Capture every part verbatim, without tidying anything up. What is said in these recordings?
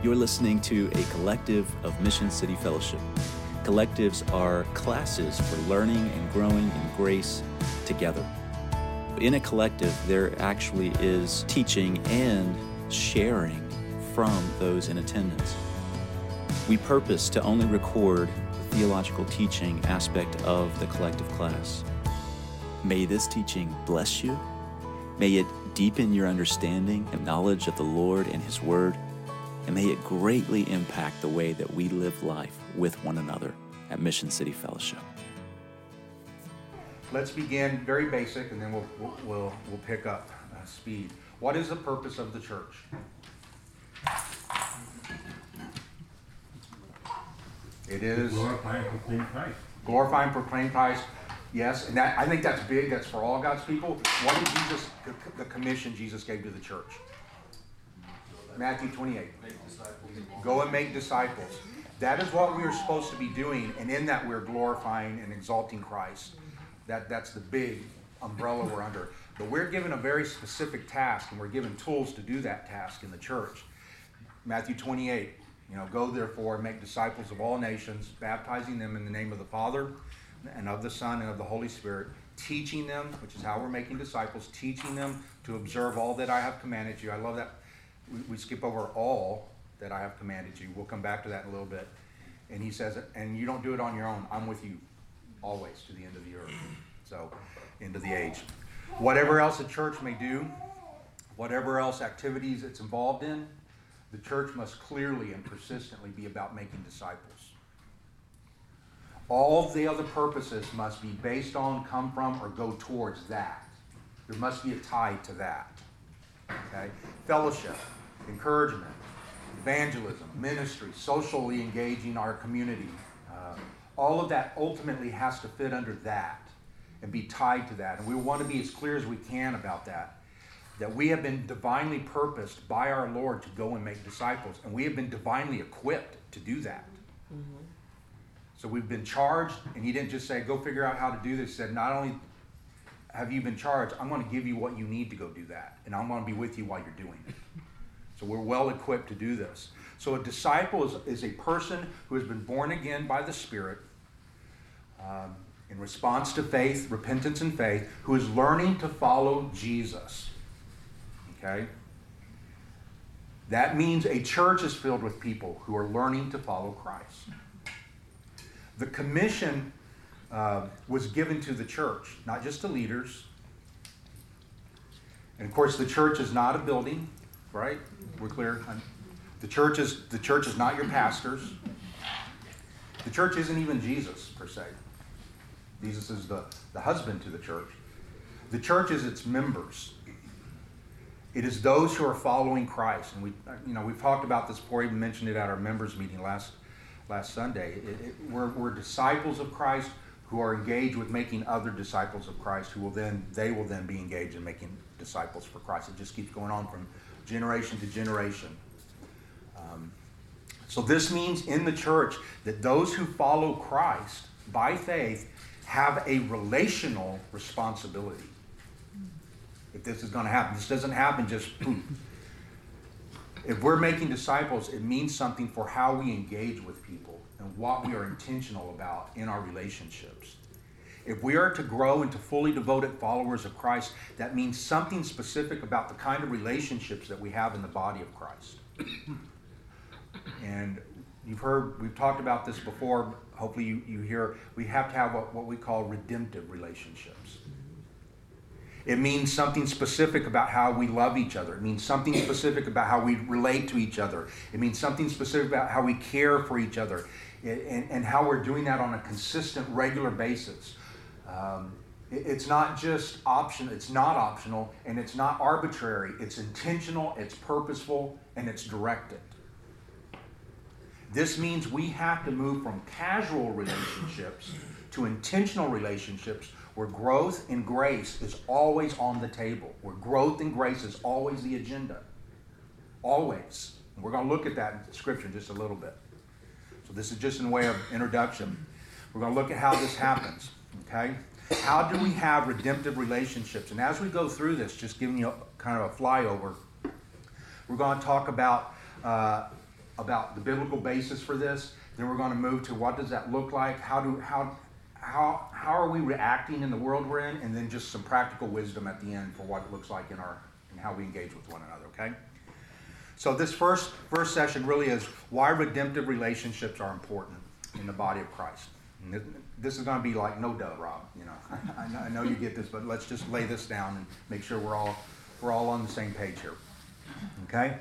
You're listening to a collective of Mission City Fellowship. Collectives are classes for learning and growing in grace together. In a collective, there actually is teaching and sharing from those in attendance. We purpose to only record the theological teaching aspect of the collective class. May this teaching bless you. May it deepen your understanding and knowledge of the Lord and His Word. And may it greatly impact the way that we live life with one another at Mission City Fellowship. Let's begin very basic, and then we'll we'll we'll pick up uh, speed. What is the purpose of the church? It is glorifying and proclaim Christ. Glorify and proclaim Christ. Yes, and that I think that's big. That's for all God's people. What did Jesus, the commission Jesus gave to the church? Matthew twenty-eight. Go and make disciples. That is what we are supposed to be doing, and in that we're glorifying and exalting Christ. That, that's the big umbrella we're under. But we're given a very specific task, and we're given tools to do that task in the church. Matthew twenty-eight, you know, go therefore and make disciples of all nations, baptizing them in the name of the Father and of the Son and of the Holy Spirit, teaching them, which is how we're making disciples, teaching them to observe all that I have commanded you. I love that. We, we skip over all that I have commanded you. We'll come back to that in a little bit. And he says, and you don't do it on your own. I'm with you always to the end of the earth. So, end of the age. Whatever else the church may do, whatever else activities it's involved in, the church must clearly and persistently be about making disciples. All the other purposes must be based on, come from, or go towards that. There must be a tie to that. Okay? Fellowship, encouragement, evangelism, ministry, socially engaging our community. Uh, all of that ultimately has to fit under that and be tied to that. And we want to be as clear as we can about that. That we have been divinely purposed by our Lord to go and make disciples. And we have been divinely equipped to do that. Mm-hmm. So we've been charged, and he didn't just say, go figure out how to do this. He said, not only have you been charged, I'm going to give you what you need to go do that. And I'm going to be with you while you're doing it. So we're well equipped to do this. So a disciple is, is a person who has been born again by the Spirit um, in response to faith, repentance and faith, who is learning to follow Jesus. Okay? That means a church is filled with people who are learning to follow Christ. The commission uh, was given to the church, not just to leaders. And of course, the church is not a building, right? We're clear. The church is the church is not your pastors. The church isn't even Jesus per se. Jesus is the, the husband to the church. The church is its members. It is those who are following Christ, and we, you know, we've talked about this before. I even mentioned it at our members' meeting last. Last Sunday, it, it, we're, we're disciples of Christ who are engaged with making other disciples of Christ who will then, they will then be engaged in making disciples for Christ. It just keeps going on from generation to generation. Um, so this means in the church that those who follow Christ by faith have a relational responsibility. If this is going to happen, this doesn't happen just boom. If we're making disciples, it means something for how we engage with people and what we are intentional about in our relationships. If we are to grow into fully devoted followers of Christ, that means something specific about the kind of relationships that we have in the body of Christ. And you've heard, we've talked about this before, hopefully you, you hear, we have to have what, what we call redemptive relationships. It means something specific about how we love each other. It means something specific about how we relate to each other. It means something specific about how we care for each other and, and how we're doing that on a consistent, regular basis. Um, it, it's not just optional. It's not optional, and it's not arbitrary. It's intentional, it's purposeful, and it's directed. This means we have to move from casual relationships to intentional relationships where growth and grace is always on the table, where growth and grace is always the agenda. Always. And we're going to look at that in Scripture in just a little bit. So this is just in the way of introduction. We're going to look at how this happens, okay? How do we have redemptive relationships? And as we go through this, just giving you kind of a flyover, we're going to talk about uh, about the biblical basis for this. Then we're going to move to what does that look like? How do how how how are we reacting in the world we're in? And then just some practical wisdom at the end for what it looks like in our and how we engage with one another. Okay. So this first first session really is why redemptive relationships are important in the body of Christ. And this is going to be like no duh, Rob. You know, I, I know you get this, but let's just lay this down and make sure we're all we're all on the same page here. Okay.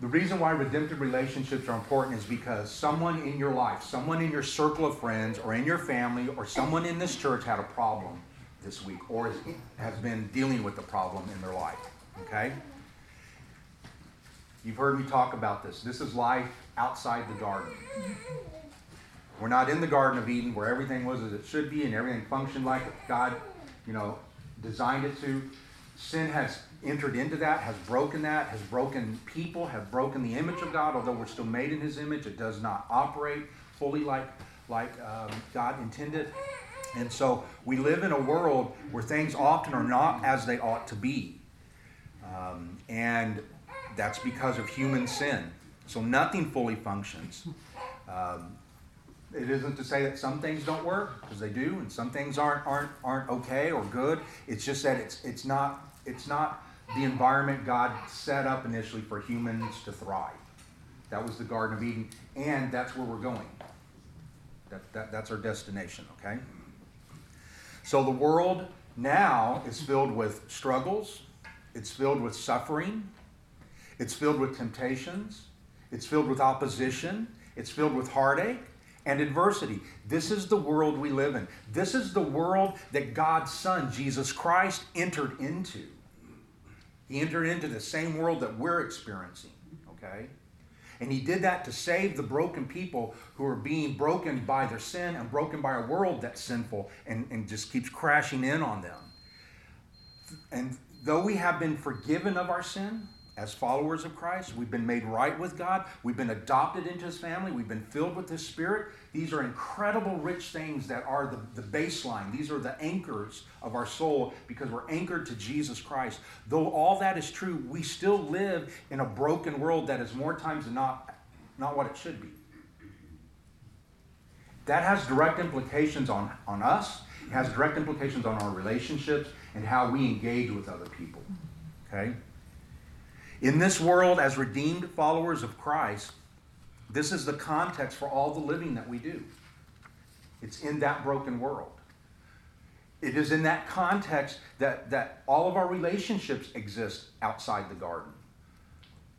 The reason why redemptive relationships are important is because someone in your life, someone in your circle of friends or in your family or someone in this church had a problem this week or has been dealing with a problem in their life, okay? You've heard me talk about this. This is life outside the garden. We're not in the Garden of Eden where everything was as it should be and everything functioned like God, you know, designed it to. Sin has entered into that, has broken that, has broken people, has broken the image of God. Although we're still made in His image, it does not operate fully like like um, God intended. And so we live in a world where things often are not as they ought to be. Um, and that's because of human sin. So nothing fully functions. Um, It isn't to say that some things don't work, because they do, and some things aren't aren't aren't okay or good. It's just that it's it's not it's not the environment God set up initially for humans to thrive. That was the Garden of Eden, and that's where we're going. That, that that's our destination, okay? So the world now is filled with struggles, it's filled with suffering, it's filled with temptations, it's filled with opposition, it's filled with heartache. And adversity. This is the world we live in. This is the world that God's Son, Jesus Christ, entered into. He entered into the same world that we're experiencing, okay? And He did that to save the broken people who are being broken by their sin and broken by a world that's sinful and, and just keeps crashing in on them. And though we have been forgiven of our sin, as followers of Christ, we've been made right with God. We've been adopted into His family. We've been filled with His Spirit. These are incredible rich things that are the, the baseline. These are the anchors of our soul because we're anchored to Jesus Christ. Though all that is true, we still live in a broken world that is more times than not, not what it should be. That has direct implications on, on us. It has direct implications on our relationships and how we engage with other people. Okay? In this world, as redeemed followers of Christ, this is the context for all the living that we do. It's in that broken world. It is in that context that, that all of our relationships exist outside the garden.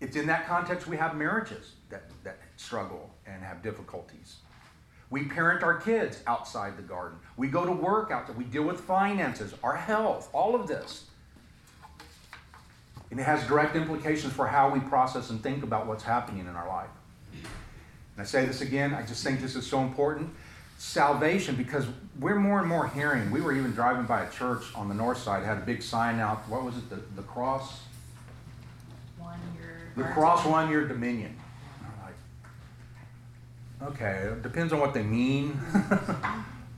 It's in that context we have marriages that, that struggle and have difficulties. We parent our kids outside the garden. We go to work outside. We deal with finances, our health, all of this. And it has direct implications for how we process and think about what's happening in our life. And I say this again, I just think this is so important. Salvation, because we're more and more hearing. We were even driving by a church on the north side, had a big sign out. What was it? The, the cross? One year. The cross, one year dominion. Like, okay, it depends on what they mean.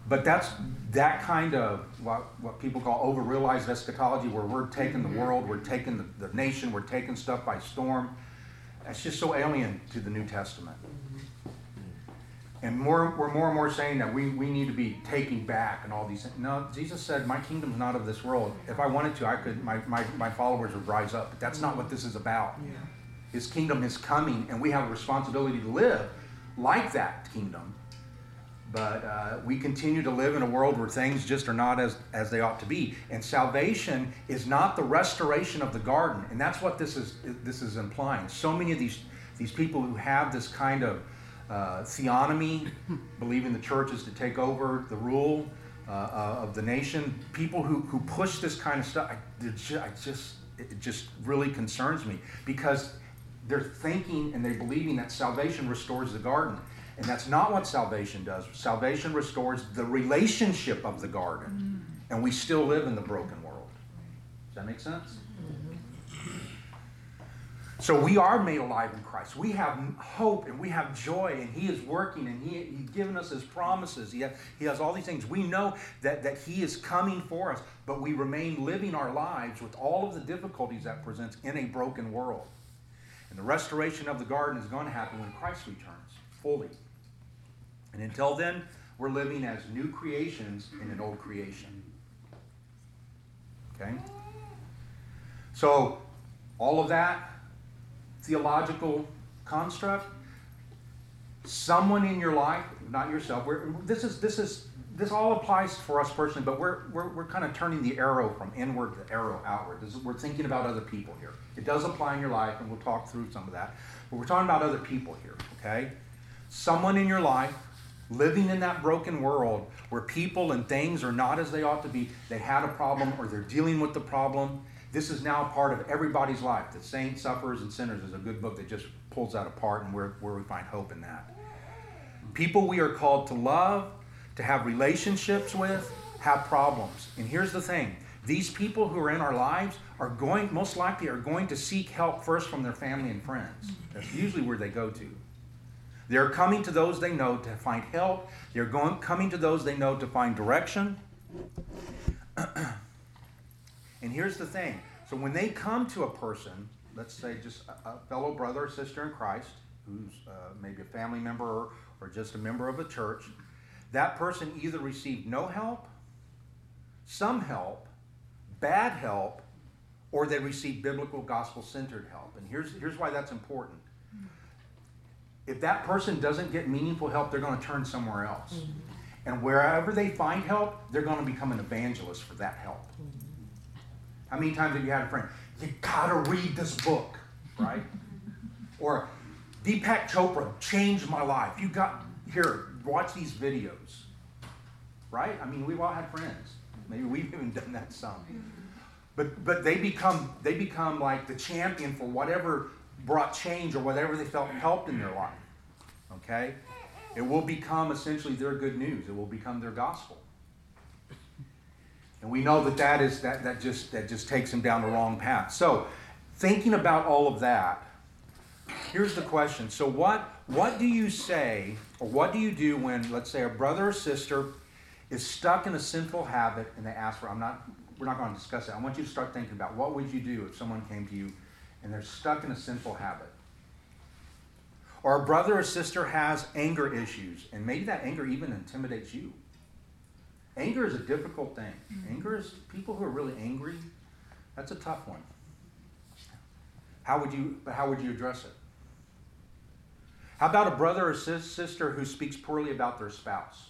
But that's that kind of what, what people call over-realized eschatology, where we're taking the world, we're taking the, the nation, we're taking stuff by storm. That's just so alien to the New Testament. And more, we're more and more saying that we, we need to be taking back and all these things. No, Jesus said, my kingdom's not of this world. If I wanted to, I could. My, my, my followers would rise up. But that's not what this is about. Yeah. His kingdom is coming, and we have a responsibility to live like that kingdom. But uh, we continue to live in a world where things just are not as, as they ought to be. And salvation is not the restoration of the garden. And that's what this is this is implying. So many of these, these people who have this kind of uh, theonomy, believing the church is to take over the rule uh, of the nation, people who, who push this kind of stuff, I, I just, it just really concerns me. Because they're thinking and they're believing that salvation restores the garden. And that's not what salvation does. Salvation restores the relationship of the garden. Mm-hmm. And we still live in the broken world. Does that make sense? Mm-hmm. So we are made alive in Christ. We have hope and we have joy. And He is working and he, He's given us His promises. He has, he has all these things. We know that, that He is coming for us. But we remain living our lives with all of the difficulties that presents in a broken world. And the restoration of the garden is going to happen when Christ returns fully. And until then, we're living as new creations in an old creation. Okay? So, all of that theological construct, someone in your life, not yourself, we're, this is this is this all applies for us personally, but we're we're, we're kind of turning the arrow from inward to arrow outward. This is, we're thinking about other people here. It does apply in your life, and we'll talk through some of that. But we're talking about other people here, okay? Someone in your life living in that broken world where people and things are not as they ought to be. They had a problem or they're dealing with the problem. This is now part of everybody's life. The Saints, Sufferers, and Sinners is a good book that just pulls that apart and where, where we find hope in that. People we are called to love, to have relationships with, have problems. And here's the thing. These people who are in our lives are going, most likely are going to seek help first from their family and friends. That's usually where they go to. They're coming to those they know to find help. They're going, coming to those they know to find direction. And here's the thing. So when they come to a person, let's say just a, a fellow brother or sister in Christ, who's uh, maybe a family member or, or just a member of a church, that person either received no help, some help, bad help, or they received biblical, gospel-centered help. And here's, here's why that's important. If that person doesn't get meaningful help, they're going to turn somewhere else. Mm-hmm. And wherever they find help, they're going to become an evangelist for that help. Mm-hmm. How many times have you had a friend, you got to read this book, right? Or Deepak Chopra changed my life. You got, here, watch these videos, right? I mean, we've all had friends. Maybe we've even done that some. But but they become they become like the champion for whatever brought change or whatever they felt helped in their life, okay? It will become essentially their good news. It will become their gospel. And we know that that, is, that, that, just, that just takes them down the wrong path. So thinking about all of that, here's the question. So what, what do you say or what do you do when, let's say, a brother or sister is stuck in a sinful habit and they ask for, I'm not, we're not going to discuss that. I want you to start thinking about what would you do if someone came to you and they're stuck in a sinful habit. Or a brother or sister has anger issues, and maybe that anger even intimidates you. Anger is a difficult thing. Mm-hmm. Anger is, people who are really angry, that's a tough one. How would you, but how would you address it? How about a brother or sis- sister who speaks poorly about their spouse?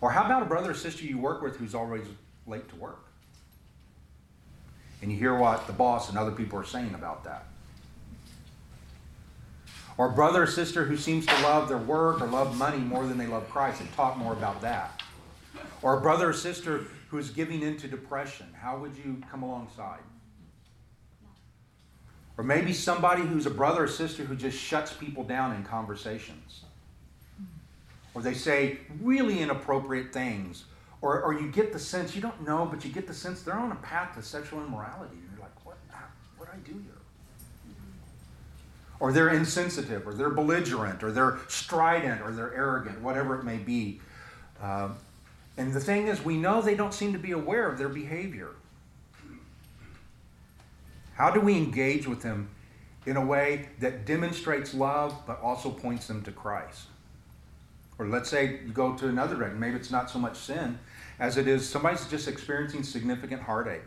Or how about a brother or sister you work with who's always late to work? And you hear what the boss and other people are saying about that. Or a brother or sister who seems to love their work or love money more than they love Christ, and talk more about that. Or a brother or sister who's giving into depression. How would you come alongside? Or maybe somebody who's a brother or sister who just shuts people down in conversations. Or they say really inappropriate things. Or, or you get the sense, you don't know, but you get the sense they're on a path to sexual immorality. And you're like, what, what do I do here? Or they're insensitive, or they're belligerent, or they're strident, or they're arrogant, whatever it may be. Uh, and the thing is, we know they don't seem to be aware of their behavior. How do we engage with them in a way that demonstrates love, but also points them to Christ? Or let's say you go to another direction. Maybe it's not so much sin as it is somebody's just experiencing significant heartache.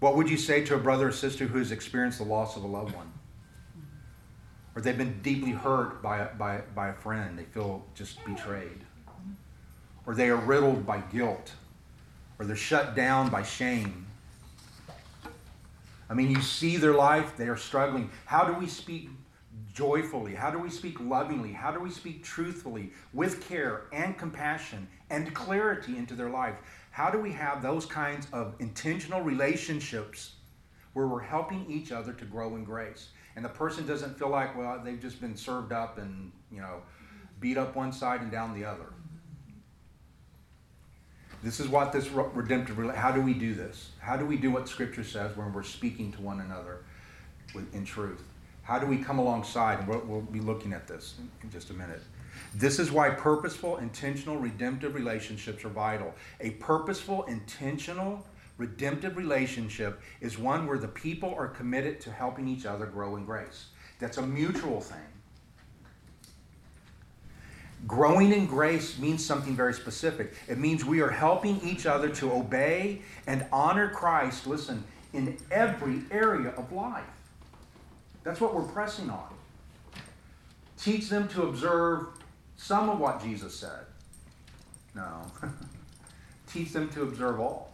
What would you say to a brother or sister who has experienced the loss of a loved one? Or they've been deeply hurt by, by, by a friend. They feel just betrayed. Or they are riddled by guilt. Or they're shut down by shame. I mean, you see their life. They are struggling. How do we speak joyfully? How do we speak lovingly? How do we speak truthfully with care and compassion and clarity into their life? How do we have those kinds of intentional relationships where we're helping each other to grow in grace? And the person doesn't feel like, well, they've just been served up and, you know, beat up one side and down the other. This is what this redemptive, how do we do this? How do we do what Scripture says when we're speaking to one another in truth? How do we come alongside? We'll, we'll be looking at this in, in just a minute. This is why purposeful, intentional, redemptive relationships are vital. A purposeful, intentional, Redemptive relationship is one where the people are committed to helping each other grow in grace. That's a mutual thing. Growing in grace means something very specific. It means we are helping each other to obey and honor Christ, listen, in every area of life. That's what we're pressing on. Teach them to observe some of what Jesus said. No. Teach them to observe all.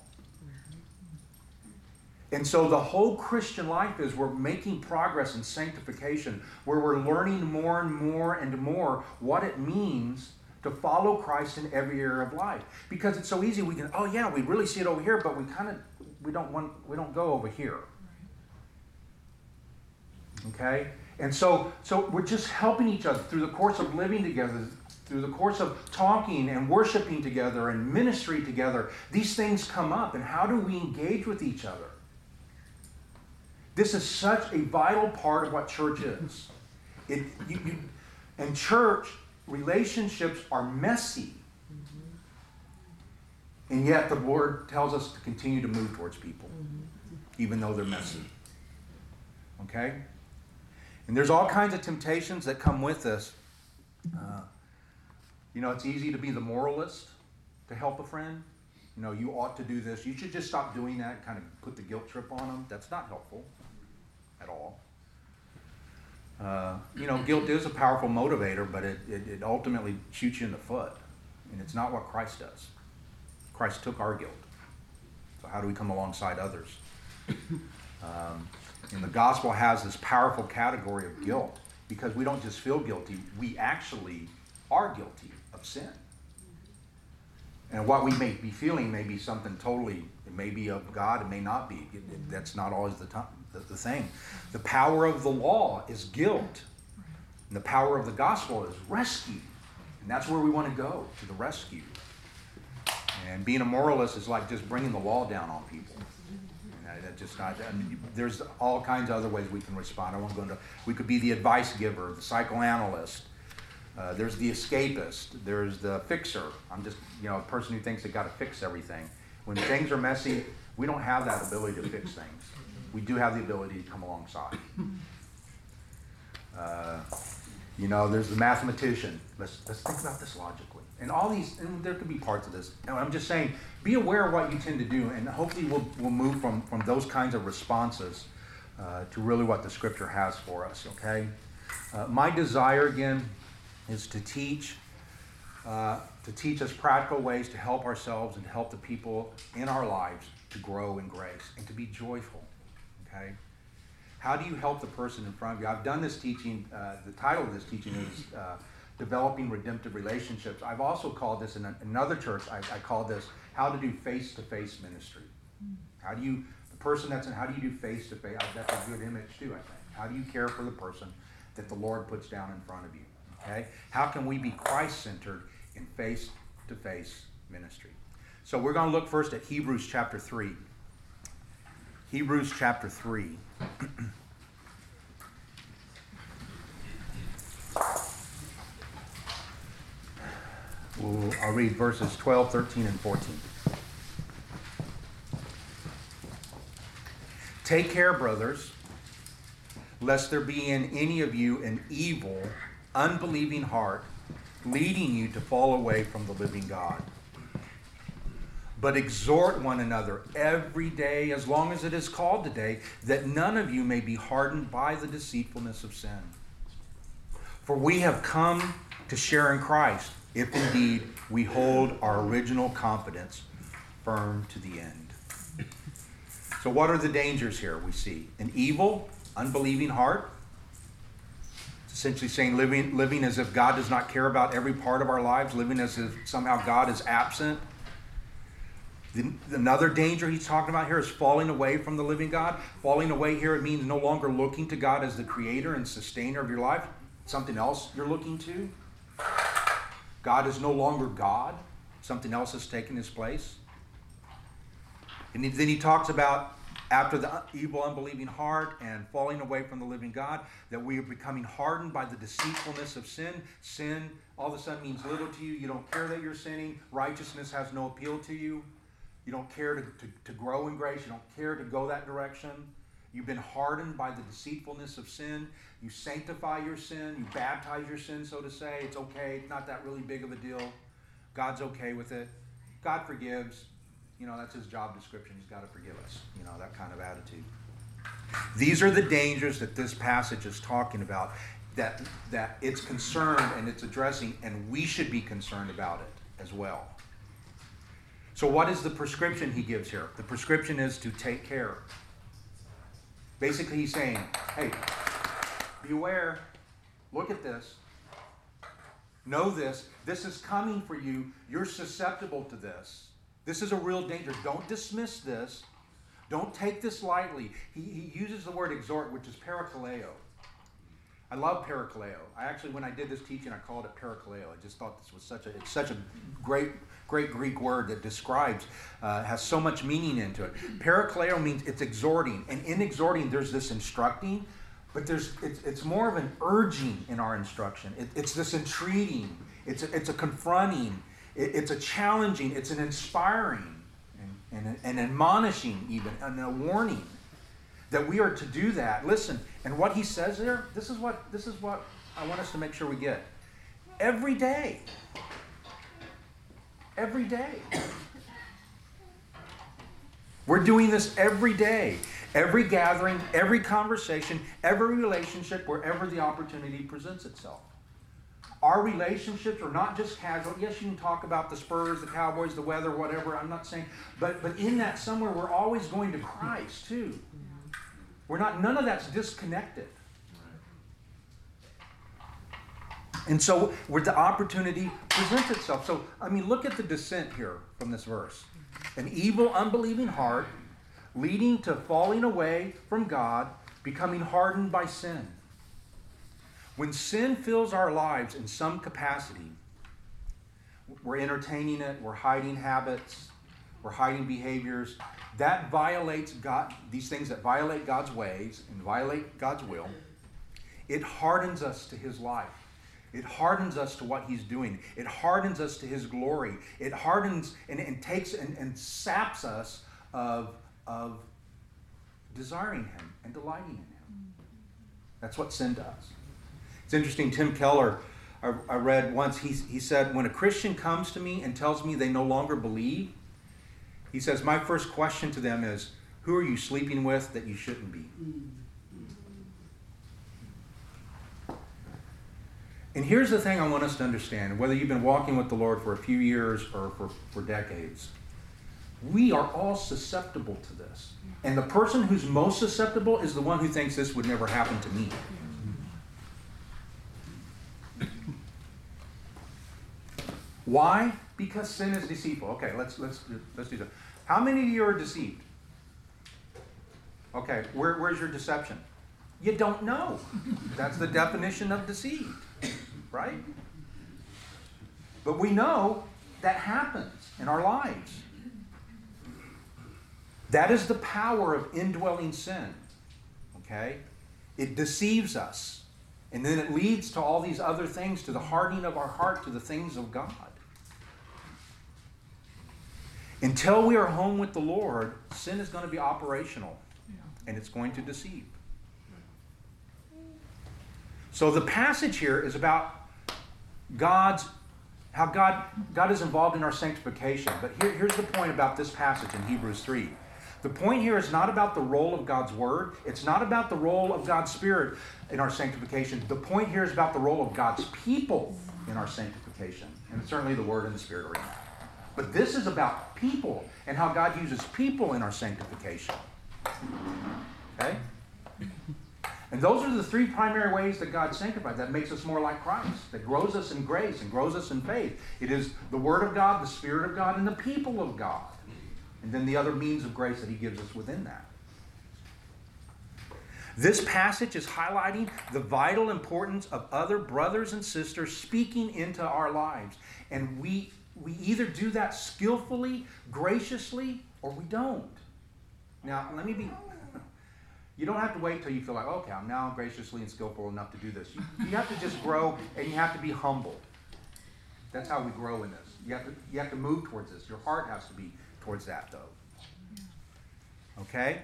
And so the whole Christian life is we're making progress in sanctification, where we're learning more and more and more what it means to follow Christ in every area of life. Because it's so easy, we can, oh yeah, we really see it over here, but we kind of, we don't want, we don't go over here. Okay? And so, so we're just helping each other through the course of living together, through the course of talking and worshiping together and ministry together. These things come up, and how do we engage with each other? This is such a vital part of what church is. It, you, you, and church relationships are messy. Mm-hmm. And yet the Lord tells us to continue to move towards people, mm-hmm. even though they're messy. Okay? And there's all kinds of temptations that come with this. Uh, you know, it's easy to be the moralist, to help a friend. You know, you ought to do this. You should just stop doing that, kind of put the guilt trip on them. That's not helpful. At all. Uh, you know, guilt is a powerful motivator, but it, it, it ultimately shoots you in the foot. And it's not what Christ does. Christ took our guilt. So how do we come alongside others? Um, and the gospel has this powerful category of guilt, because we don't just feel guilty. We actually are guilty of sin. And what we may be feeling may be something totally, it may be of God, it may not be. It, it, that's not always the time. The, the thing. The power of the law is guilt. And the power of the gospel is rescue. And that's where we want to go, to the rescue. And being a moralist is like just bringing the law down on people. And that, that just not, I mean, there's all kinds of other ways we can respond. I won't go into, we could be the advice giver, the psychoanalyst. Uh, there's the escapist. There's the fixer. I'm just, you know, a person who thinks they've got to fix everything. When things are messy, we don't have that ability to fix things. We do have the ability to come alongside. Uh, you know, there's the mathematician. Let's let's think about this logically. And all these, and there could be parts of this. And I'm just saying, be aware of what you tend to do, and hopefully we'll we'll move from, from those kinds of responses uh, to really what the Scripture has for us, okay? Uh, my desire, again, is to teach, uh, to teach us practical ways to help ourselves and help the people in our lives to grow in grace and to be joyful. Okay. How do you help the person in front of you? I've done this teaching, uh, the title of this teaching is uh, Developing Redemptive Relationships. I've also called this, in a, another church, I, I call this How to Do Face-to-Face Ministry. How do you, the person that's in, how do you do face-to-face? That's a good image too, I think. How do you care for the person that the Lord puts down in front of you? Okay. How can we be Christ-centered in face-to-face ministry? So we're going to look first at Hebrews chapter three. Hebrews chapter three. We'll, I'll read verses twelve, thirteen, and fourteen. Take care, brothers, lest there be in any of you an evil, unbelieving heart, leading you to fall away from the living God. But exhort one another every day, as long as it is called today, that none of you may be hardened by the deceitfulness of sin. For we have come to share in Christ, if indeed we hold our original confidence firm to the end. So what are the dangers here we see? An evil, unbelieving heart. It's essentially saying living, living as if God does not care about every part of our lives, living as if somehow God is absent. The, another danger he's talking about here is falling away from the living God. Falling away here, it means no longer looking to God as the creator and sustainer of your life. Something else you're looking to. God is no longer God. Something else has taken his place. And then he talks about, after the evil, unbelieving heart and falling away from the living God, that we are becoming hardened by the deceitfulness of sin. Sin all of a sudden means little to you. You don't care that you're sinning. Righteousness has no appeal to you. You don't care to, to, to grow in grace. You don't care to go that direction. You've been hardened by the deceitfulness of sin. You sanctify your sin. You baptize your sin, so to say. It's okay. It's not that really big of a deal. God's okay with it. God forgives. You know, that's his job description. He's got to forgive us. You know, that kind of attitude. These are the dangers that this passage is talking about, that, that it's concerned and it's addressing, and we should be concerned about it as well. So what is the prescription he gives here? The prescription is to take care. Basically, he's saying, hey, beware, look at this, know this, this is coming for you, you're susceptible to this. This is a real danger. Don't dismiss this. Don't take this lightly. He, he uses the word exhort, which is parakaleo. I love parakaleo. I actually, when I did this teaching, I called it parakaleo. I just thought this was such a, it's such a great, great Greek word that describes, uh, has so much meaning into it. Parakaleo means it's exhorting. And in exhorting, there's this instructing, but there's it's, it's more of an urging in our instruction. It, it's this entreating. It's a, it's a confronting. It, it's a challenging. It's an inspiring. And an admonishing even, and a warning that we are to do that. Listen, and what he says there, this is what this is what I want us to make sure we get. Every day. Every day. We're doing this every day. Every gathering, every conversation, every relationship, wherever the opportunity presents itself. Our relationships are not just casual. Yes, you can talk about the Spurs, the Cowboys, the weather, whatever. I'm not saying. But but in that somewhere, we're always going to Christ, too. We're not. None of that's disconnected. And so where the opportunity presents itself. So, I mean, look at the descent here from this verse. An evil, unbelieving heart leading to falling away from God, becoming hardened by sin. When sin fills our lives in some capacity, we're entertaining it, we're hiding habits, we're hiding behaviors, that violates God, these things that violate God's ways and violate God's will, it hardens us to his life. It hardens us to what he's doing. It hardens us to his glory. It hardens and, and takes and, and saps us of, of desiring him and delighting in him. That's what sin does. It's interesting, Tim Keller, I, I read once, he, he said, when a Christian comes to me and tells me they no longer believe, he says, my first question to them is, who are you sleeping with that you shouldn't be? And here's the thing I want us to understand, whether you've been walking with the Lord for a few years or for, for decades, we are all susceptible to this. And the person who's most susceptible is the one who thinks this would never happen to me. Why? Because sin is deceitful. Okay, let's let's let's do that. How many of you are deceived? Okay, where, where's your deception? You don't know. That's the definition of deceived, right? But we know that happens in our lives. That is the power of indwelling sin. Okay? It deceives us. And then it leads to all these other things, to the hardening of our heart, to the things of God. Until we are home with the Lord, sin is going to be operational, and it's going to deceive. So the passage here is about God's, how God, God is involved in our sanctification. But here, here's the point about this passage in Hebrews three. The point here is not about the role of God's Word. It's not about the role of God's Spirit in our sanctification. The point here is about the role of God's people in our sanctification. And certainly the Word and the Spirit are in that. But this is about people and how God uses people in our sanctification. Okay? And those are the three primary ways that God sanctifies. That makes us more like Christ. That grows us in grace and grows us in faith. It is the Word of God, the Spirit of God, and the people of God. And then the other means of grace that he gives us within that. This passage is highlighting the vital importance of other brothers and sisters speaking into our lives. And we we either do that skillfully, graciously, or we don't. Now, let me be... You don't have to wait till you feel like, okay, I'm now graciously and skillful enough to do this. You, you have to just grow, and you have to be humble. That's how we grow in this. You have to, you have to move towards this. Your heart has to be towards that, though. Okay?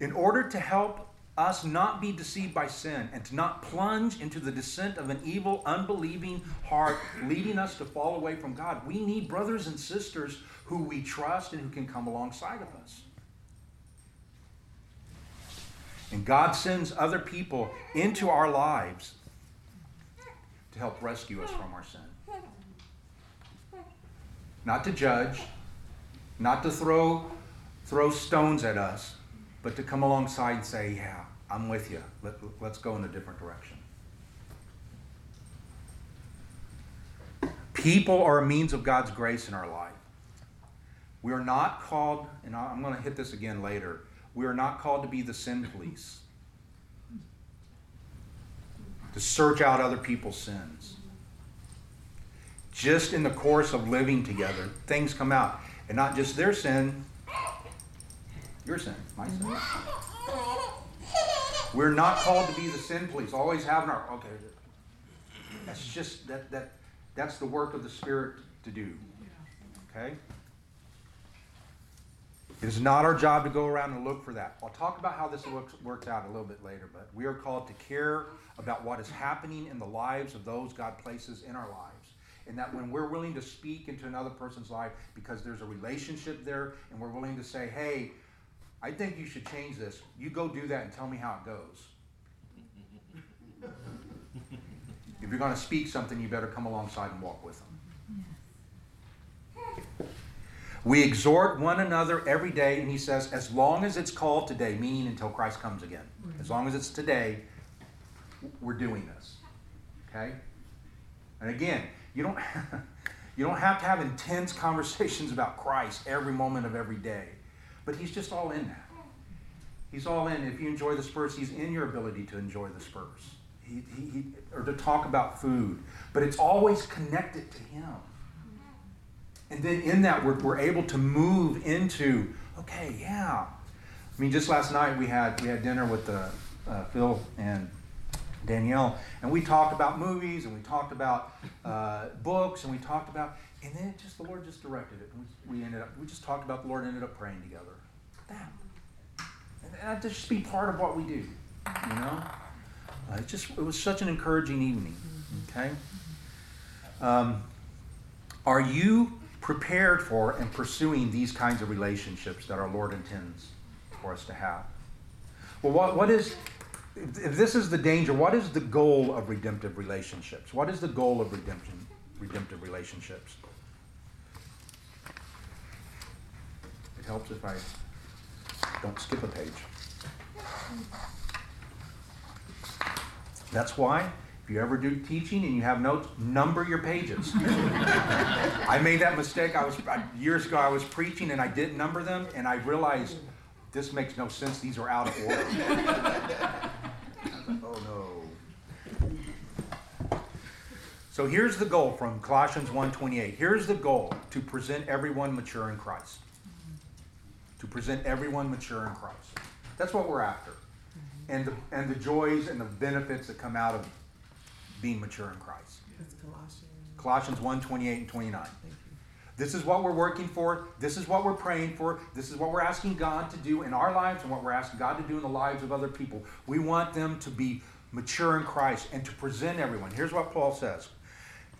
In order to help us not be deceived by sin and to not plunge into the descent of an evil, unbelieving heart leading us to fall away from God, we need brothers and sisters who we trust and who can come alongside of us. And God sends other people into our lives to help rescue us from our sin. Not to judge, not to throw, throw stones at us, but to come alongside and say, yeah, I'm with you. Let, let's go in a different direction. People are a means of God's grace in our life. We are not called, and I'm going to hit this again later, we are not called to be the sin police, to search out other people's sins. Just in the course of living together, things come out. And not just their sin, your sin, my sin. We're not called to be the sin police, always having our, okay, that's just, that that that's the work of the Spirit to do. Okay? It is not our job to go around and look for that. I'll talk about how this works, works out a little bit later, but we are called to care about what is happening in the lives of those God places in our lives. And that when we're willing to speak into another person's life because there's a relationship there and we're willing to say, hey, I think you should change this. You go do that and tell me how it goes. If you're going to speak something, you better come alongside and walk with them. Yes. We exhort one another every day, and he says, as long as it's called today, meaning until Christ comes again. As long as it's today, we're doing this. Okay? And again, you don't, you don't have to have intense conversations about Christ every moment of every day. But he's just all in that. He's all in. If you enjoy the Spurs, he's in your ability to enjoy the Spurs. He, he, he, or to talk about food. But it's always connected to him. And then in that, we're, we're able to move into, okay, yeah. I mean, just last night we had we had dinner with uh, uh, Phil and Danielle, and we talked about movies, and we talked about uh, books, and we talked about, and then it just the Lord just directed it. And we, we ended up, we just talked about the Lord, ended up praying together. That, and that just be part of what we do, you know. Uh, it just it was such an encouraging evening. Okay. Um, are you prepared for and pursuing these kinds of relationships that our Lord intends for us to have? Well, what what is, if this is the danger, what is the goal of redemptive relationships? What is the goal of redemption, redemptive relationships? It helps if I don't skip a page. That's why, if you ever do teaching and you have notes, number your pages. I made that mistake. I was years ago, I was preaching and I didn't number them, and I realized this makes no sense. These are out of order. Oh no. So here's the goal from Colossians one twenty-eight. Here's the goal: to present everyone mature in Christ. To present everyone mature in Christ. That's what we're after. And the, and the joys and the benefits that come out of being mature in Christ. That's Colossians. Colossians one, twenty-eight and twenty-nine. This is what we're working for. This is what we're praying for. This is what we're asking God to do in our lives and what we're asking God to do in the lives of other people. We want them to be mature in Christ and to present everyone. Here's what Paul says.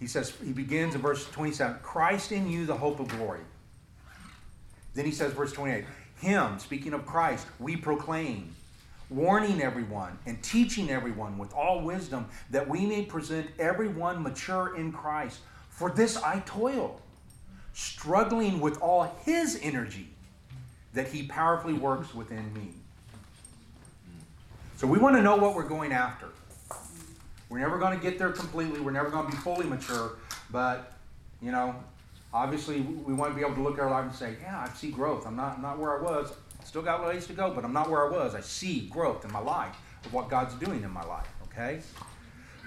He says, he begins in verse twenty-seven, Christ in you, the hope of glory. Then he says, verse twenty-eight, him, speaking of Christ, we proclaim, warning everyone and teaching everyone with all wisdom, that we may present everyone mature in Christ. For this I toil, struggling with all his energy that he powerfully works within me. So we want to know what we're going after. We're never going to get there completely. We're never going to be fully mature. But, you know, obviously we want to be able to look at our life and say, yeah, I see growth. I'm not, I'm not where I was. Still got ways to go, but I'm not where I was. I see growth in my life of what God's doing in my life, okay?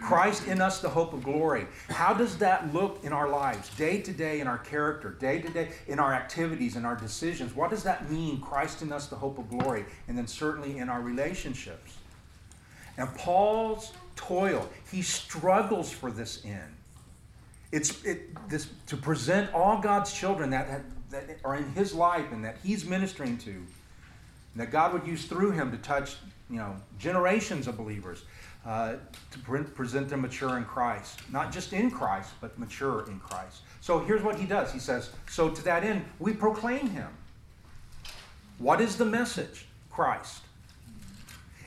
Christ in us, the hope of glory. How does that look in our lives, day to day in our character, day to day in our activities, in our decisions? What does that mean, Christ in us, the hope of glory? And then certainly in our relationships. And Paul's toil, he struggles for this end. It's it, this to present all God's children, that that are in his life and that he's ministering to, and that God would use through him to touch, you know, generations of believers uh, to pre- present them mature in Christ. Not just in Christ, but mature in Christ. So here's what he does. He says, so to that end, we proclaim him. What is the message? Christ.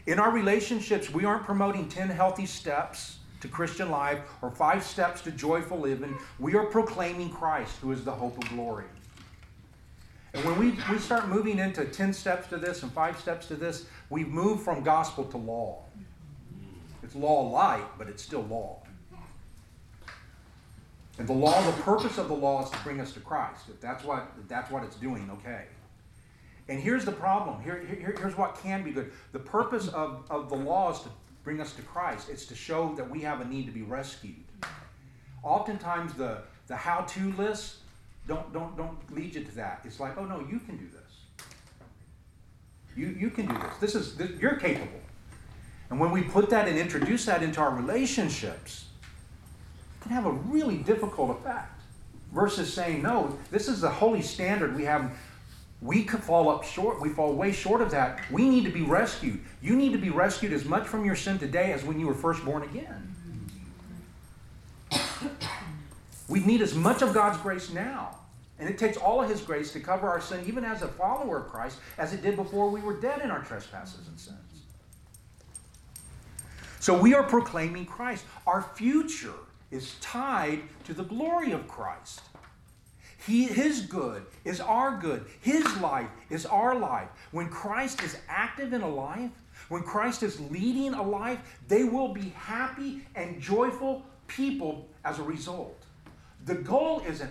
In our relationships, we aren't promoting ten healthy steps to Christian life or five steps to joyful living. We are proclaiming Christ, who is the hope of glory. And when we, we start moving into ten steps to this and five steps to this, we move from gospel to law. It's law light, but it's still law. And the law, the purpose of the law is to bring us to Christ. If that's what, if that's what it's doing, okay. And here's the problem. Here, here, here's what can be good. The purpose of, of the law is to bring us to Christ. It's to show that we have a need to be rescued. Oftentimes the, the how-to lists don't, don't, don't lead you to that. It's like, oh no, you can do this. You, you can do this. This is this, you're capable. And when we put that and introduce that into our relationships, it can have a really difficult effect. Versus saying, no, this is the holy standard we have. We could fall up short. We fall way short of that. We need to be rescued. You need to be rescued as much from your sin today as when you were first born again. We need as much of God's grace now. And it takes all of his grace to cover our sin, even as a follower of Christ, as it did before we were dead in our trespasses and sins. So we are proclaiming Christ. Our future is tied to the glory of Christ. He, his good is our good. His life is our life. When Christ is active in a life, when Christ is leading a life, they will be happy and joyful people as a result. The goal isn't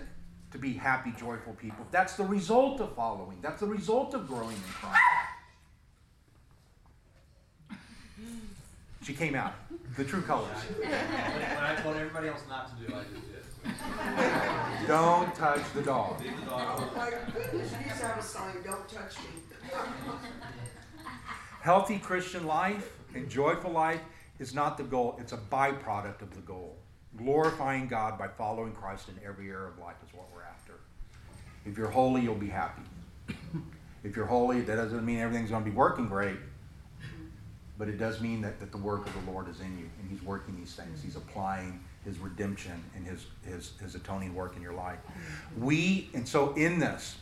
to be happy, joyful people. That's the result of following. That's the result of growing in Christ. She came out. The true colors. When I told everybody else not to do it, I just did. Don't touch the dog. Don't touch me. Healthy Christian life and joyful life is not the goal. It's a byproduct of the goal. Glorifying God by following Christ in every area of life is what we're after. If you're holy, you'll be happy. If you're holy, that doesn't mean everything's going to be working great. But it does mean that, that the work of the Lord is in you. And he's working these things. He's applying his redemption and his, his, his atoning work in your life. We, and so in this,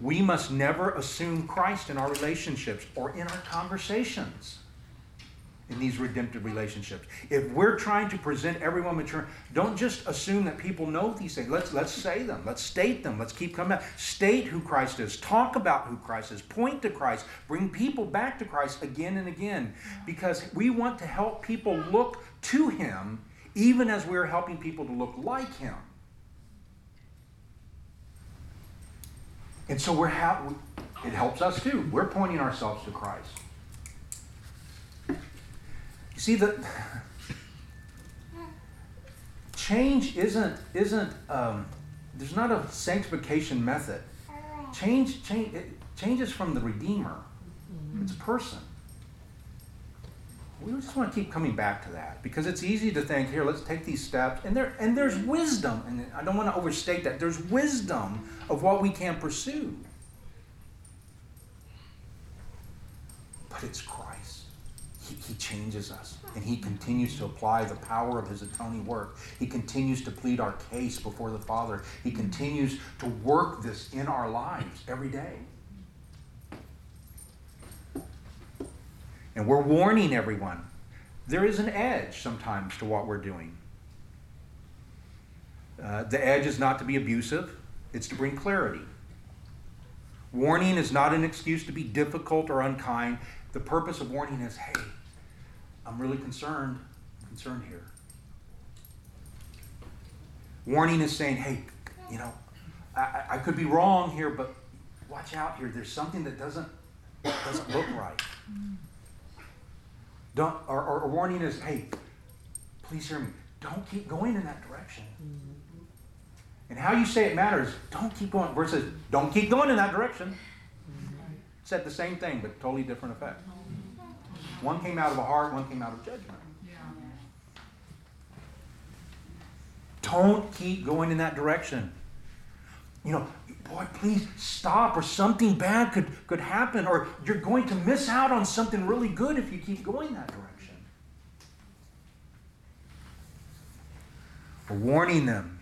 we must never assume Christ in our relationships or in our conversations in these redemptive relationships. If we're trying to present everyone mature, don't just assume that people know these things. Let's, let's say them. Let's state them. Let's keep coming back. State who Christ is. Talk about who Christ is. Point to Christ. Bring people back to Christ again and again, because we want to help people look to him even as we're helping people to look like him. And so we're ha- it helps us too. We're pointing ourselves to Christ. You see, the change isn't, isn't um, there's not a sanctification method. Change, change it changes from the Redeemer. It's a person. We just want to keep coming back to that, because it's easy to think, here, let's take these steps. And there, and there's wisdom, and I don't want to overstate that. There's wisdom of what we can pursue. But it's Christ. He, he changes us, and he continues to apply the power of his atoning work. He continues to plead our case before the Father. He continues to work this in our lives every day. And we're warning everyone. There is an edge sometimes to what we're doing. Uh, the edge is not to be abusive. It's to bring clarity. Warning is not an excuse to be difficult or unkind. The purpose of warning is, hey, I'm really concerned. I'm concerned here. Warning is saying, hey, you know, I, I could be wrong here, but watch out here. There's something that doesn't, doesn't look right. Don't, or, or warning is, hey, please hear me. Don't keep going in that direction. Mm-hmm. And how you say it matters. Don't keep going. Versus, don't keep going in that direction. Mm-hmm. Said the same thing, but totally different effect. Mm-hmm. One came out of a heart, one came out of judgment. Yeah. Don't keep going in that direction. you know, boy, please stop, or something bad could, could happen, or you're going to miss out on something really good if you keep going that direction. We're warning them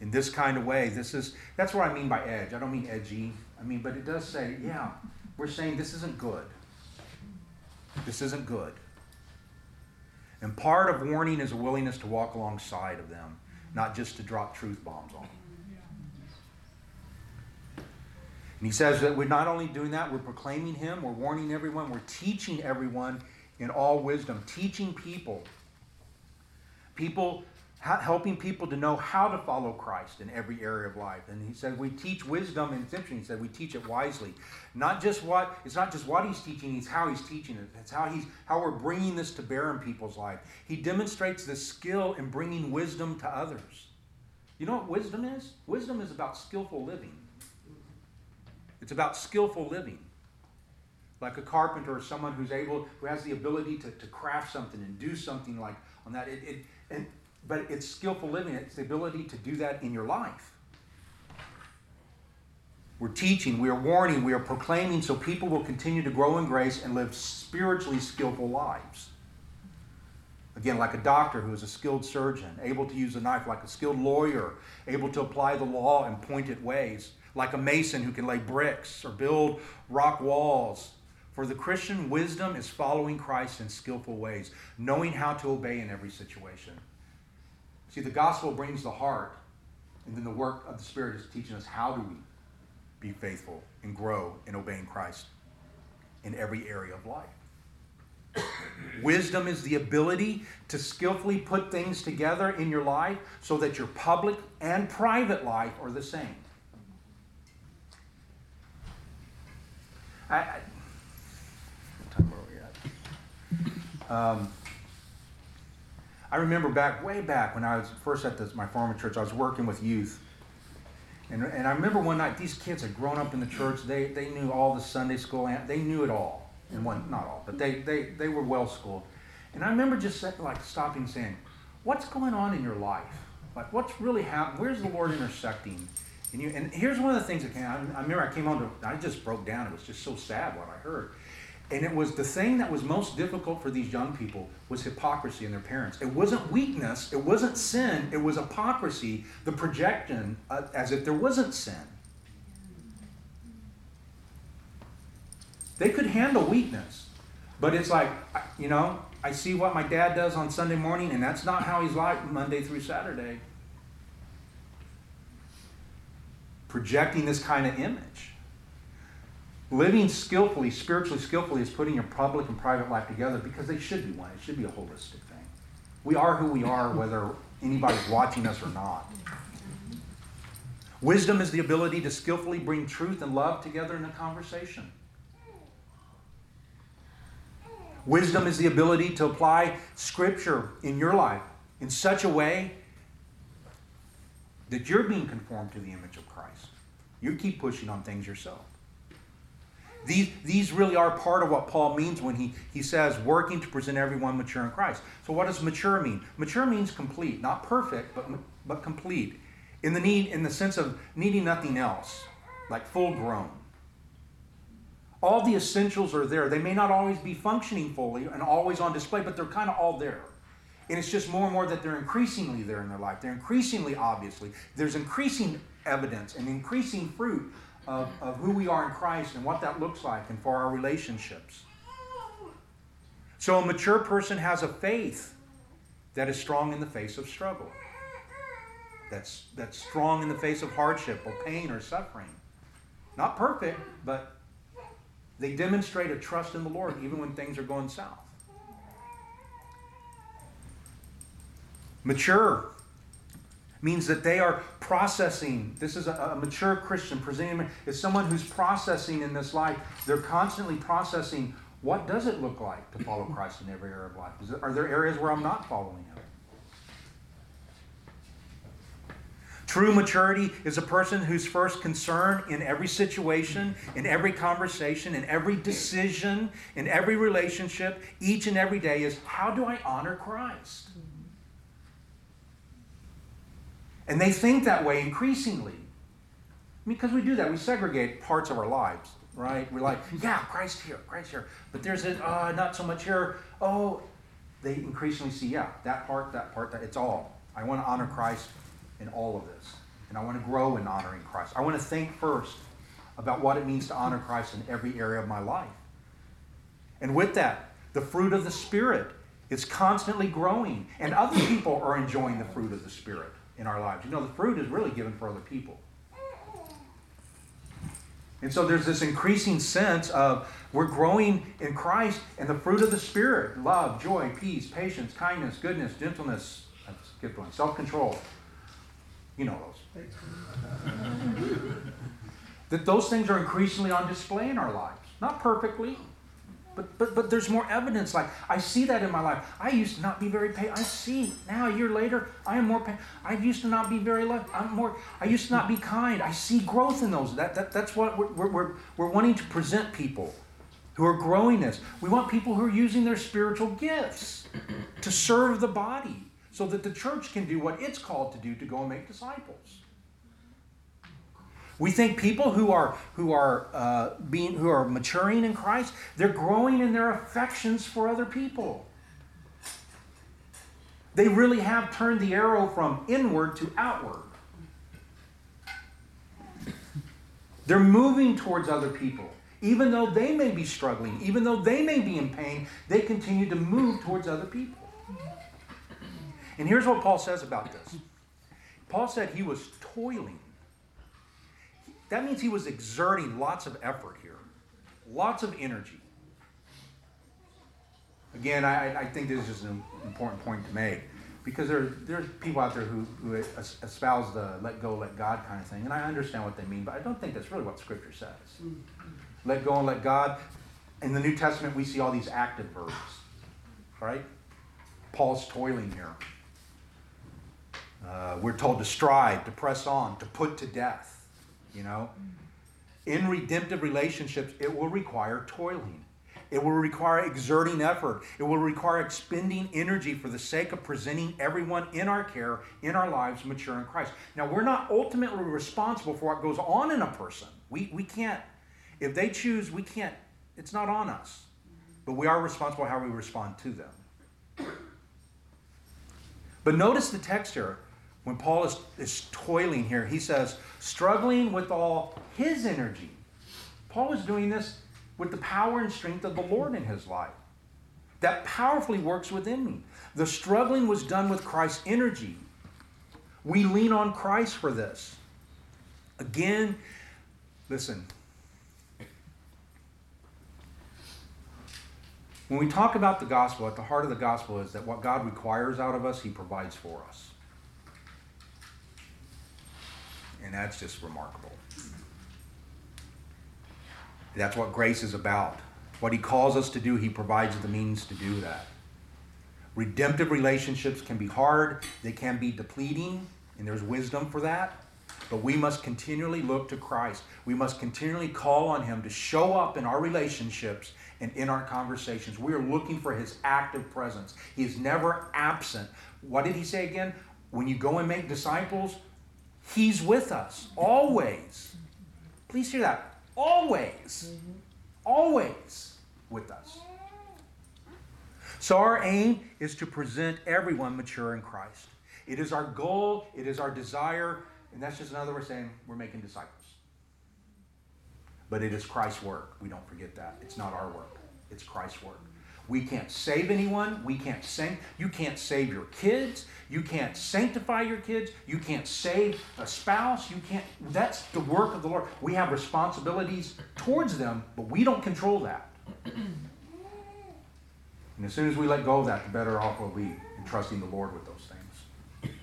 in this kind of way. This is that's what I mean by edge. I don't mean edgy. I mean, but it does say, yeah, we're saying this isn't good. This isn't good. And part of warning is a willingness to walk alongside of them, not just to drop truth bombs on them. And he says that we're not only doing that, we're proclaiming him, we're warning everyone, we're teaching everyone in all wisdom, teaching people, people, helping people to know how to follow Christ in every area of life. And he said we teach wisdom, and he said we teach it wisely. Not just what, it's not just what he's teaching, it's how he's teaching it. It's how he's how we're bringing this to bear in people's life. He demonstrates the skill in bringing wisdom to others. You know what wisdom is? Wisdom is about skillful living. It's about skillful living. Like a carpenter or someone who's able, who has the ability to, to craft something and do something like on that. It, it, and, but it's skillful living. It's the ability to do that in your life. We're teaching, we are warning, we are proclaiming so people will continue to grow in grace and live spiritually skillful lives. Again, like a doctor who is a skilled surgeon, able to use a knife, like a skilled lawyer, able to apply the law in pointed ways. Like a mason who can lay bricks or build rock walls. For the Christian, wisdom is following Christ in skillful ways, knowing how to obey in every situation. See, the gospel brings the heart, and then the work of the Spirit is teaching us how do we be faithful and grow in obeying Christ in every area of life. Wisdom is the ability to skillfully put things together in your life so that your public and private life are the same. I, I, what time are we at? Um, I remember back, way back, when I was first at this, my former church, I was working with youth. And, and I remember one night, these kids had grown up in the church. They they knew all the Sunday school. They knew it all. And one, not all, but they, they, they were well-schooled. And I remember just like stopping and saying, what's going on in your life? Like, what's really happening? Where's the Lord intersecting? And, you, and here's one of the things that came I, I remember I came on to, I just broke down. It was just so sad what I heard. And it was the thing that was most difficult for these young people was hypocrisy in their parents. It wasn't weakness. It wasn't sin. It was hypocrisy, the projection uh, as if there wasn't sin. They could handle weakness. But it's like, you know, I see what my dad does on Sunday morning, and that's not how he's like Monday through Saturday. Projecting this kind of image. Living skillfully, spiritually skillfully, is putting your public and private life together because they should be one. It should be a holistic thing. We are who we are, whether anybody's watching us or not. Wisdom is the ability to skillfully bring truth and love together in a conversation. Wisdom is the ability to apply Scripture in your life in such a way that you're being conformed to the image of Christ. You keep pushing on things yourself. These, these really are part of what Paul means when he, he says, working to present everyone mature in Christ. So what does mature mean? Mature means complete, not perfect, but, but complete. In the need, in the sense of needing nothing else, like full grown. All the essentials are there. They may not always be functioning fully and always on display, but they're kind of all there. And it's just more and more that they're increasingly there in their life. They're increasingly, obviously. There's increasing evidence and increasing fruit of, of who we are in Christ and what that looks like and for our relationships. So a mature person has a faith that is strong in the face of struggle. That's, that's strong in the face of hardship or pain or suffering. Not perfect, but they demonstrate a trust in the Lord even when things are going south. Mature means that they are processing. This is a, a mature Christian. Presenting is someone who's processing in this life. They're constantly processing, what does it look like to follow Christ in every area of life? Is there, are there areas where I'm not following him? True maturity is a person whose first concern in every situation, in every conversation, in every decision, in every relationship, each and every day is, how do I honor Christ? And they think that way increasingly. mean, because we do that. We segregate parts of our lives, right? We're like, yeah, Christ here, Christ here. But there's a, uh, not so much here. Oh, they increasingly see, yeah, that part, that part, that it's all. I want to honor Christ in all of this. And I want to grow in honoring Christ. I want to think first about what it means to honor Christ in every area of my life. And with that, the fruit of the Spirit is constantly growing. And other people are enjoying the fruit of the Spirit in our lives. You know, the fruit is really given for other people. And so there's this increasing sense of we're growing in Christ and the fruit of the Spirit. Love, joy, peace, patience, kindness, goodness, gentleness. I skipped one. Self-control. You know those. That those things are increasingly on display in our lives. Not perfectly, but but but there's more evidence. Like, I see that in my life. I used to not be very patient. I see now, a year later, I am more patient. I used to not be very loving. I'm more. I used to not be kind. I see growth in those. That that that's what we're we're we're wanting to present people who are growing this. We want people who are using their spiritual gifts to serve the body, so that the church can do what it's called to do, to go and make disciples. We think people who are who are uh, being who are maturing in Christ, they're growing in their affections for other people. They really have turned the arrow from inward to outward. They're moving towards other people. Even though they may be struggling, even though they may be in pain, they continue to move towards other people. And here's what Paul says about this. Paul said he was toiling. That means he was exerting lots of effort here, lots of energy. Again, I, I think this is just an important point to make, because there there's people out there who, who espouse the let go, let God kind of thing, and I understand what they mean, but I don't think that's really what Scripture says. Let go and let God. In the New Testament, we see all these active verbs, right? Paul's toiling here. Uh, we're told to strive, to press on, to put to death, you know. In redemptive relationships, it will require toiling. It will require exerting effort. It will require expending energy for the sake of presenting everyone in our care, in our lives, mature in Christ. Now, we're not ultimately responsible for what goes on in a person. We, we can't, if they choose, we can't, it's not on us. But we are responsible how we respond to them. But notice the text here. When Paul is, is toiling here, he says, struggling with all his energy. Paul is doing this with the power and strength of the Lord in his life. That powerfully works within me. The struggling was done with Christ's energy. We lean on Christ for this. Again, listen. When we talk about the gospel, at the heart of the gospel is that what God requires out of us, he provides for us. And that's just remarkable. That's what grace is about. What he calls us to do, he provides the means to do that. Redemptive relationships can be hard. They can be depleting, and there's wisdom for that. But we must continually look to Christ. We must continually call on him to show up in our relationships and in our conversations. We are looking for his active presence. He is never absent. What did he say again? When you go and make disciples, he's with us always. Please hear that. Always. Always with us. So our aim is to present everyone mature in Christ. It is our goal. It is our desire. And that's just another way of saying we're making disciples. But it is Christ's work. We don't forget that. It's not our work. It's Christ's work. We can't save anyone. We can't sanct- You can't save your kids. You can't sanctify your kids. You can't save a spouse. You can't. That's the work of the Lord. We have responsibilities towards them, but we don't control that. And as soon as we let go of that, the better off we'll be in trusting the Lord with those things.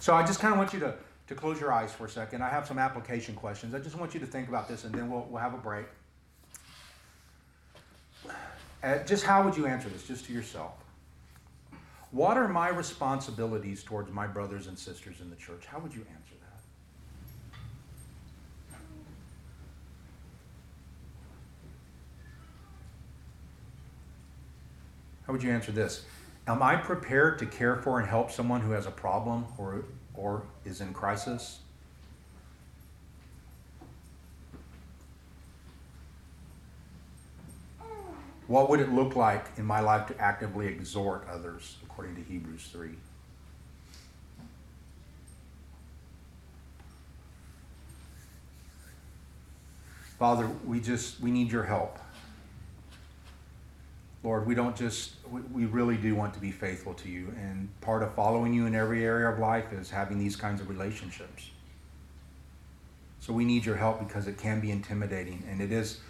So I just kind of want you to, to close your eyes for a second. I have some application questions. I just want you to think about this, and then we'll we'll have a break. Uh, just how would you answer this, just to yourself? What are my responsibilities towards my brothers and sisters in the church? How would you answer that? How would you answer this? Am I prepared to care for and help someone who has a problem or, or is in crisis? What would it look like in my life to actively exhort others, according to Hebrews three? Father, we just, we need your help. Lord, we don't just, we really do want to be faithful to you. And part of following you in every area of life is having these kinds of relationships. So we need your help because it can be intimidating. And it is,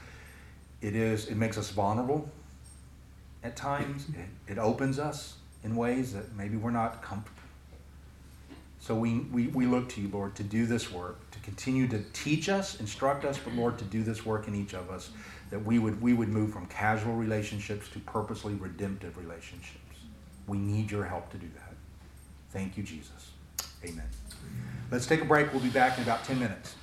it is, it makes us vulnerable at times. It, it opens us in ways that maybe we're not comfortable. So we, we, we look to you, Lord, to do this work. Continue to teach us, instruct us, but Lord, to do this work in each of us, that we would we would move from casual relationships to purposely redemptive relationships. We need your help to do that. Thank you, Jesus. Amen. Amen. Let's take a break. We'll be back in about ten minutes.